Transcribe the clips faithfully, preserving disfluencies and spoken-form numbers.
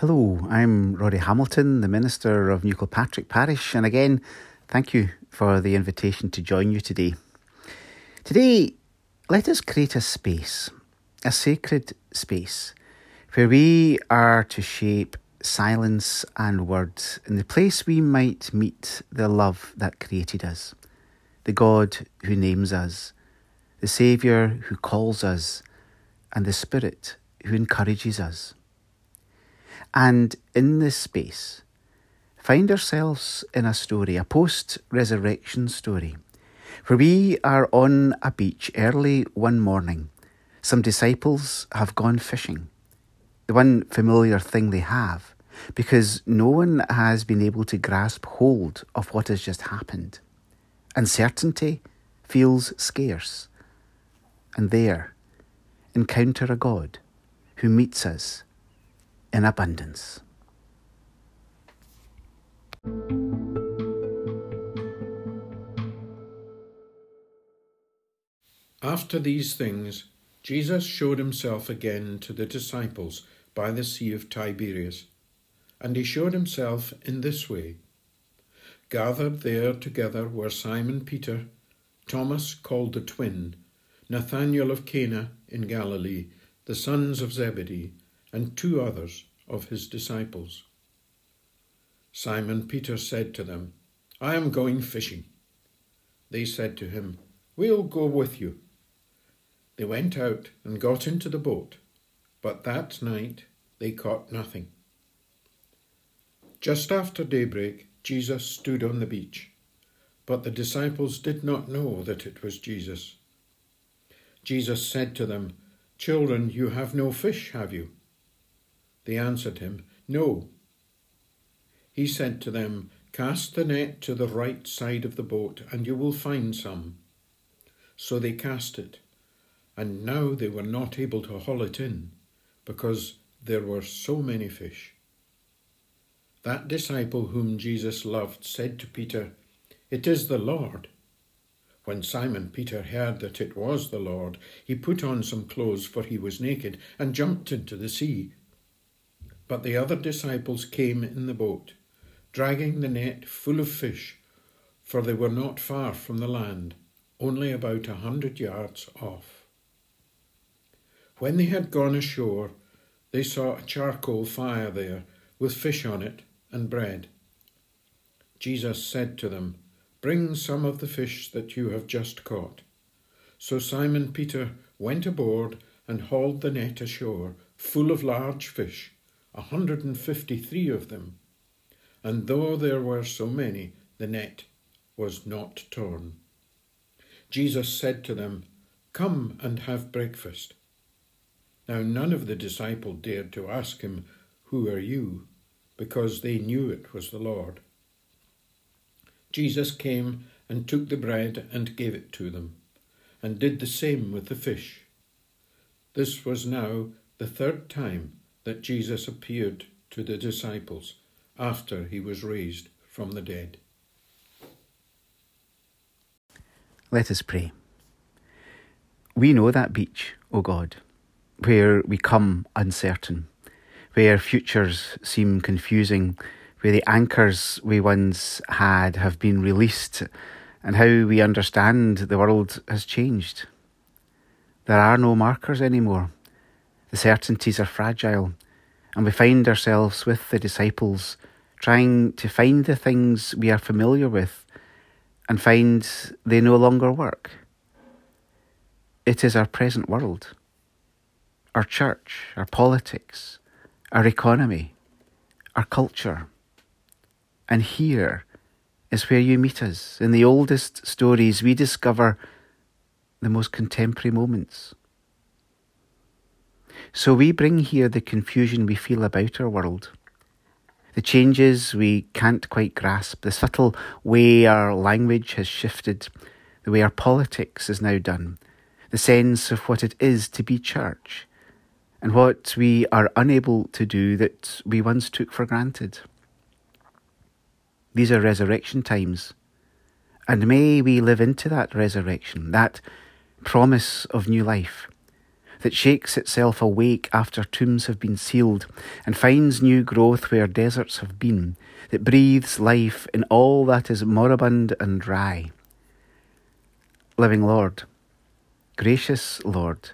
Hello, I'm Roddy Hamilton, the Minister of Nicol Patrick Parish, and again, thank you for the invitation to join you today. Today, let us create a space, a sacred space, where we are to shape silence and words in the place we might meet the love that created us, the God who names us, the Saviour who calls us, and the Spirit who encourages us. And in this space, find ourselves in a story, a post-resurrection story, where we are on a beach early one morning. Some disciples have gone fishing, the one familiar thing they have, because no one has been able to grasp hold of what has just happened. Uncertainty feels scarce. And there, encounter a God who meets us in abundance. After these things, Jesus showed himself again to the disciples by the Sea of Tiberias, and he showed himself in this way. Gathered there together were Simon Peter, Thomas called the twin, Nathanael of Cana in Galilee, the sons of Zebedee, and two others of his disciples. Simon Peter said to them, I am going fishing. They said to him, We'll go with you. They went out and got into the boat, but that night they caught nothing. Just after daybreak, Jesus stood on the beach, but the disciples did not know that it was Jesus. Jesus said to them, Children, you have no fish, have you? They answered him, No. He said to them, Cast the net to the right side of the boat, and you will find some. So they cast it, and now they were not able to haul it in, because there were so many fish. That disciple whom Jesus loved said to Peter, It is the Lord. When Simon Peter heard that it was the Lord, he put on some clothes, for he was naked, and jumped into the sea. But the other disciples came in the boat, dragging the net full of fish, for they were not far from the land, only about a hundred yards off. When they had gone ashore, they saw a charcoal fire there, with fish on it and bread. Jesus said to them, Bring some of the fish that you have just caught. So Simon Peter went aboard and hauled the net ashore, full of large fish, A hundred and fifty-three of them, and though there were so many, the net was not torn. Jesus said to them, Come and have breakfast. Now none of the disciples dared to ask him, Who are you? Because they knew it was the Lord. Jesus came and took the bread and gave it to them, and did the same with the fish. This was now the third time that Jesus appeared to the disciples after he was raised from the dead. Let us pray. We know that beach, O God, where we come uncertain, where futures seem confusing, where the anchors we once had have been released, and how we understand the world has changed. There are no markers anymore. The certainties are fragile, and we find ourselves with the disciples trying to find the things we are familiar with and find they no longer work. It is our present world, our church, our politics, our economy, our culture. And here is where you meet us. In the oldest stories, we discover the most contemporary moments. So we bring here the confusion we feel about our world, the changes we can't quite grasp, the subtle way our language has shifted, the way our politics is now done, the sense of what it is to be church, and what we are unable to do that we once took for granted. These are resurrection times, and may we live into that resurrection, that promise of new life, that shakes itself awake after tombs have been sealed and finds new growth where deserts have been, that breathes life in all that is moribund and dry. Living Lord, gracious Lord,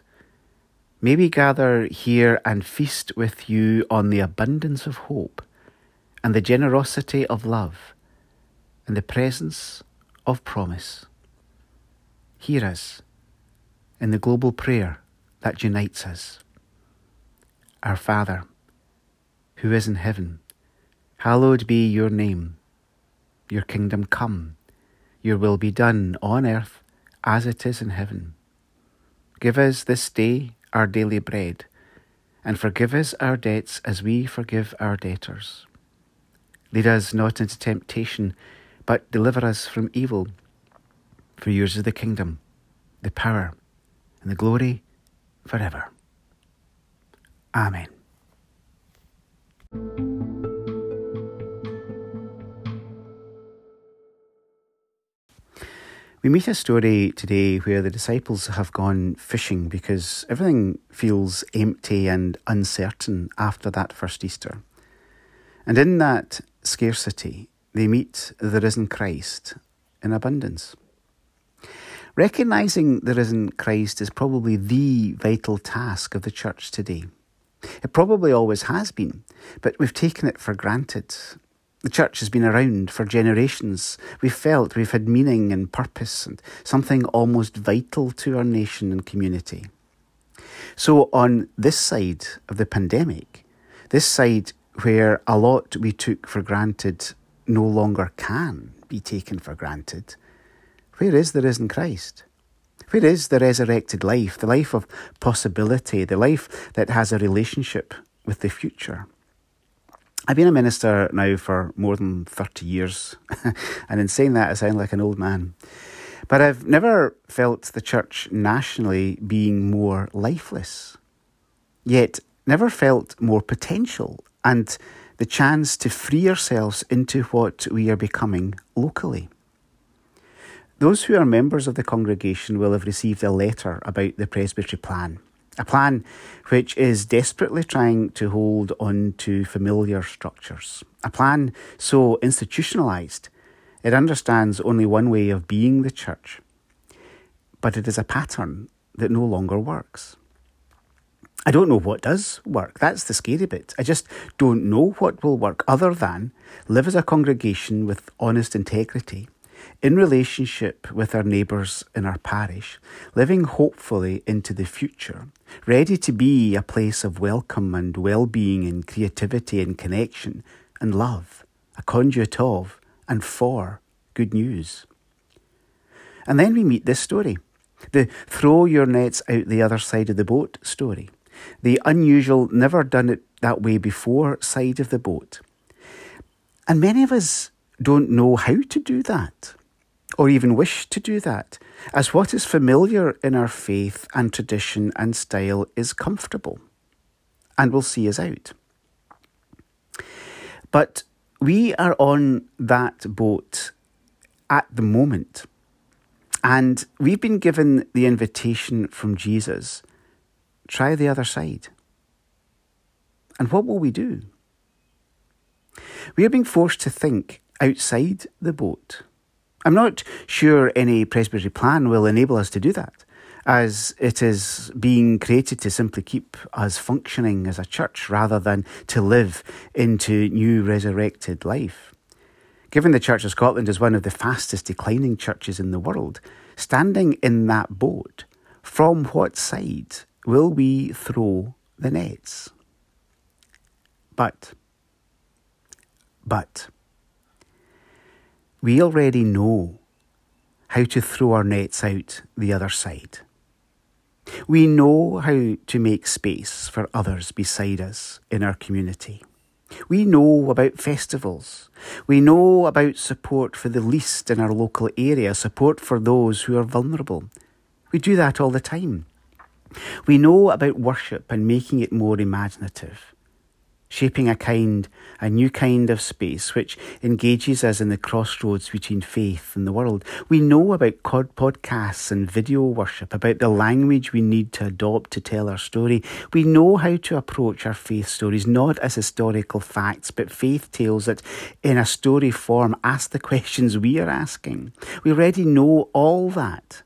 may we gather here and feast with you on the abundance of hope and the generosity of love and the presence of promise. Hear us in the global prayer that unites us. Our Father, who is in heaven, hallowed be your name. Your kingdom come, your will be done on earth as it is in heaven. Give us this day our daily bread, and forgive us our debts as we forgive our debtors. Lead us not into temptation, but deliver us from evil. For yours is the kingdom, the power, and the glory forever. Amen. We meet a story today where the disciples have gone fishing because everything feels empty and uncertain after that first Easter. And in that scarcity, they meet the risen Christ in abundance. Recognising the risen Christ is probably the vital task of the church today. It probably always has been, but we've taken it for granted. The church has been around for generations. We've felt we've had meaning and purpose and something almost vital to our nation and community. So on this side of the pandemic, this side where a lot we took for granted no longer can be taken for granted, where is the risen Christ? Where is the resurrected life, the life of possibility, the life that has a relationship with the future? I've been a minister now for more than thirty years, and in saying that I sound like an old man. But I've never felt the church nationally being more lifeless, yet never felt more potential and the chance to free ourselves into what we are becoming locally. Those who are members of the congregation will have received a letter about the Presbytery Plan, a plan which is desperately trying to hold on to familiar structures, a plan so institutionalised it understands only one way of being the church, but it is a pattern that no longer works. I don't know what does work. That's the scary bit. I just don't know what will work other than live as a congregation with honest integrity, in relationship with our neighbours in our parish, living hopefully into the future, ready to be a place of welcome and well-being and creativity and connection and love, a conduit of and for good news. And then we meet this story, the throw your nets out the other side of the boat story. The unusual, never done it that way before side of the boat. And many of us don't know how to do that, or even wish to do that, as what is familiar in our faith and tradition and style is comfortable and will see us out. But we are on that boat at the moment, and we've been given the invitation from Jesus. Try the other side. And what will we do? We are being forced to think outside the boat. I'm not sure any Presbytery plan will enable us to do that, as it is being created to simply keep us functioning as a church rather than to live into new resurrected life. Given the Church of Scotland is one of the fastest declining churches in the world, standing in that boat, from what side will we throw the nets? But, but, we already know how to throw our nets out the other side. We know how to make space for others beside us in our community. We know about festivals. We know about support for the least in our local area, support for those who are vulnerable. We do that all the time. We know about worship and making it more imaginative. shaping a kind, a new kind of space which engages us in the crossroads between faith and the world. We know about podcasts and video worship, about the language we need to adopt to tell our story. We know how to approach our faith stories, not as historical facts, but faith tales that, in a story form, ask the questions we are asking. We already know all that.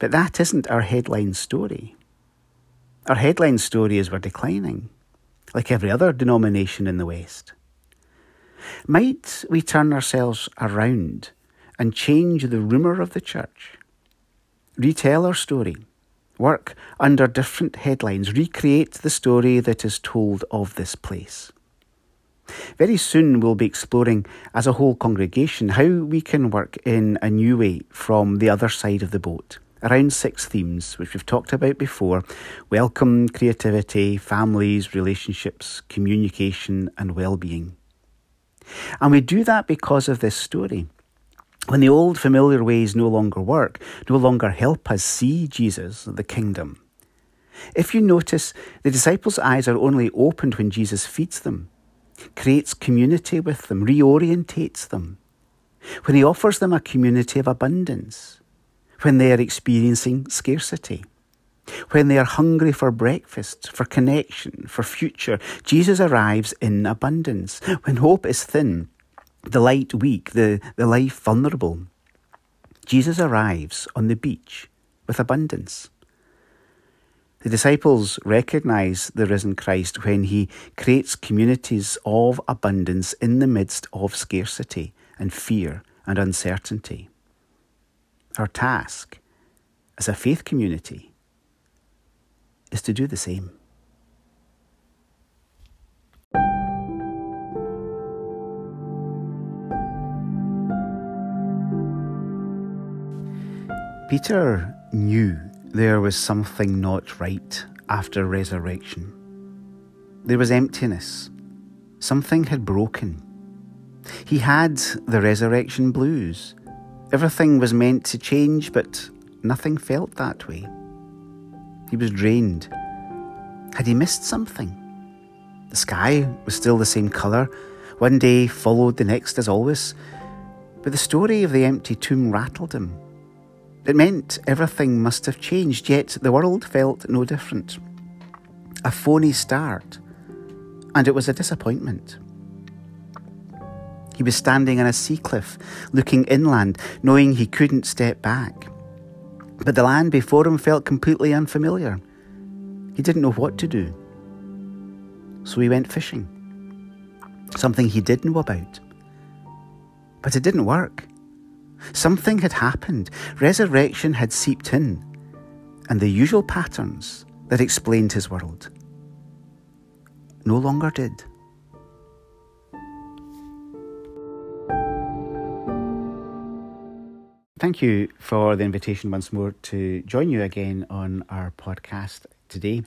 But that isn't our headline story. Our headline story is we're declining, like every other denomination in the West. Might we turn ourselves around and change the rumour of the church? Retell our story, work under different headlines, recreate the story that is told of this place. Very soon we'll be exploring as a whole congregation how we can work in a new way from the other side of the boat, around six themes which we've talked about before: welcome, creativity, families, relationships, communication and well-being. And we do that because of this story. When the old familiar ways no longer work, no longer help us see Jesus, the kingdom. If you notice, the disciples' eyes are only opened when Jesus feeds them, creates community with them, reorientates them, when he offers them a community of abundance, when they are experiencing scarcity, when they are hungry for breakfast, for connection, for future. Jesus arrives in abundance, when hope is thin, the light weak, the, the life vulnerable. Jesus arrives on the beach with abundance. The disciples recognise the risen Christ when he creates communities of abundance in the midst of scarcity and fear and uncertainty. Our task as a faith community is to do the same. Peter knew there was something not right after resurrection. There was emptiness. Something had broken. He had the resurrection blues. Everything was meant to change, but nothing felt that way. He was drained. Had he missed something? The sky was still the same colour. One day followed the next as always. But the story of the empty tomb rattled him. It meant everything must have changed, yet the world felt no different. A phony start, and it was a disappointment. He was standing on a sea cliff, looking inland, knowing he couldn't step back. But the land before him felt completely unfamiliar. He didn't know what to do. So he went fishing. Something he did know about. But it didn't work. Something had happened. Resurrection had seeped in. And the usual patterns that explained his world no longer did. Thank you for the invitation once more to join you again on our podcast today.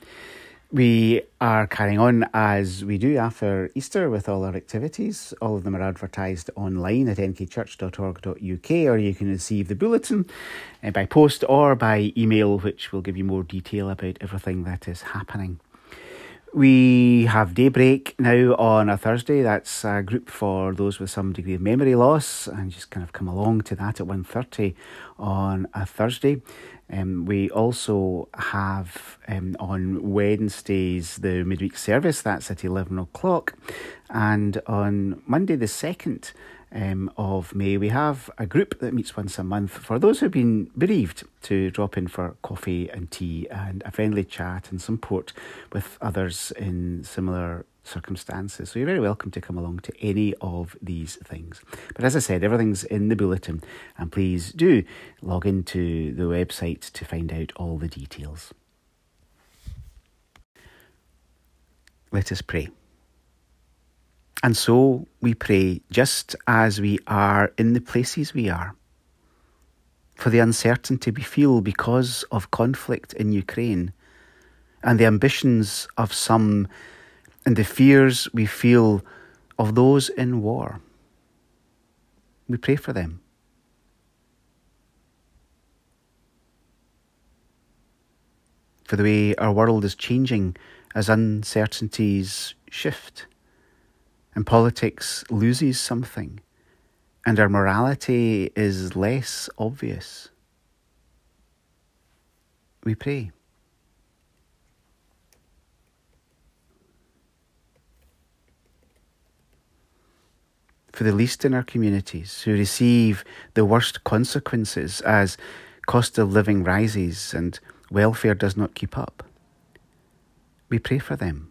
We are carrying on as we do after Easter with all our activities. All of them are advertised online at n k church dot org dot u k, or you can receive the bulletin by post or by email, which will give you more detail about everything that is happening. We have daybreak now on a Thursday. That's a group for those with some degree of memory loss, and just kind of come along to that at one thirty on a Thursday. Um, we also have um, on Wednesdays the midweek service. That's at eleven o'clock. And on Monday the second um, of May, we have a group that meets once a month for those who've been bereaved to drop in for coffee and tea and a friendly chat and some support with others in similar circumstances. So you're very welcome to come along to any of these things. But as I said, everything's in the bulletin, and please do log into the website to find out all the details. Let us pray. And so we pray just as we are in the places we are, for the uncertainty we feel because of conflict in Ukraine, and the ambitions of some and the fears we feel of those in war. We pray for them. For the way our world is changing as uncertainties shift and politics loses something and our morality is less obvious. We pray. For the least in our communities who receive the worst consequences as cost of living rises and welfare does not keep up. We pray for them.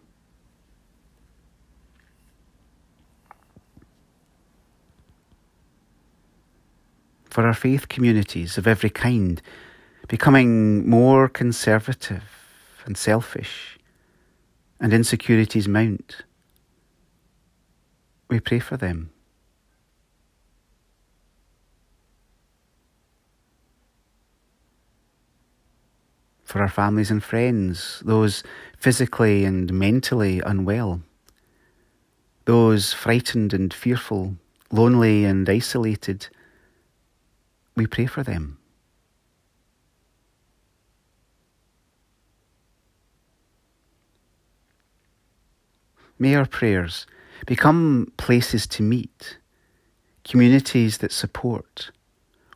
For our faith communities of every kind, becoming more conservative and selfish, and insecurities mount. We pray for them. For our families and friends, those physically and mentally unwell, those frightened and fearful, lonely and isolated, we pray for them. May our prayers become places to meet, communities that support,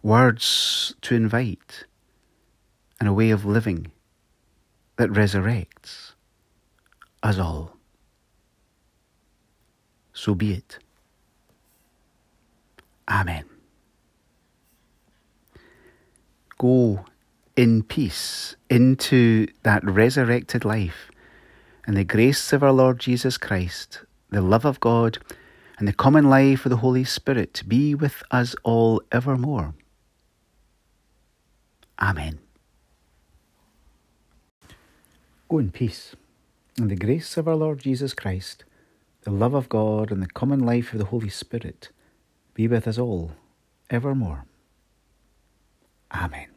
words to invite, and a way of living that resurrects us all. So be it. Amen. Go in peace into that resurrected life, and the grace of our Lord Jesus Christ, the love of God, and the common life of the Holy Spirit be with us all evermore. Amen. Go in peace, and the grace of our Lord Jesus Christ, the love of God, and the common life of the Holy Spirit be with us all evermore. Amen.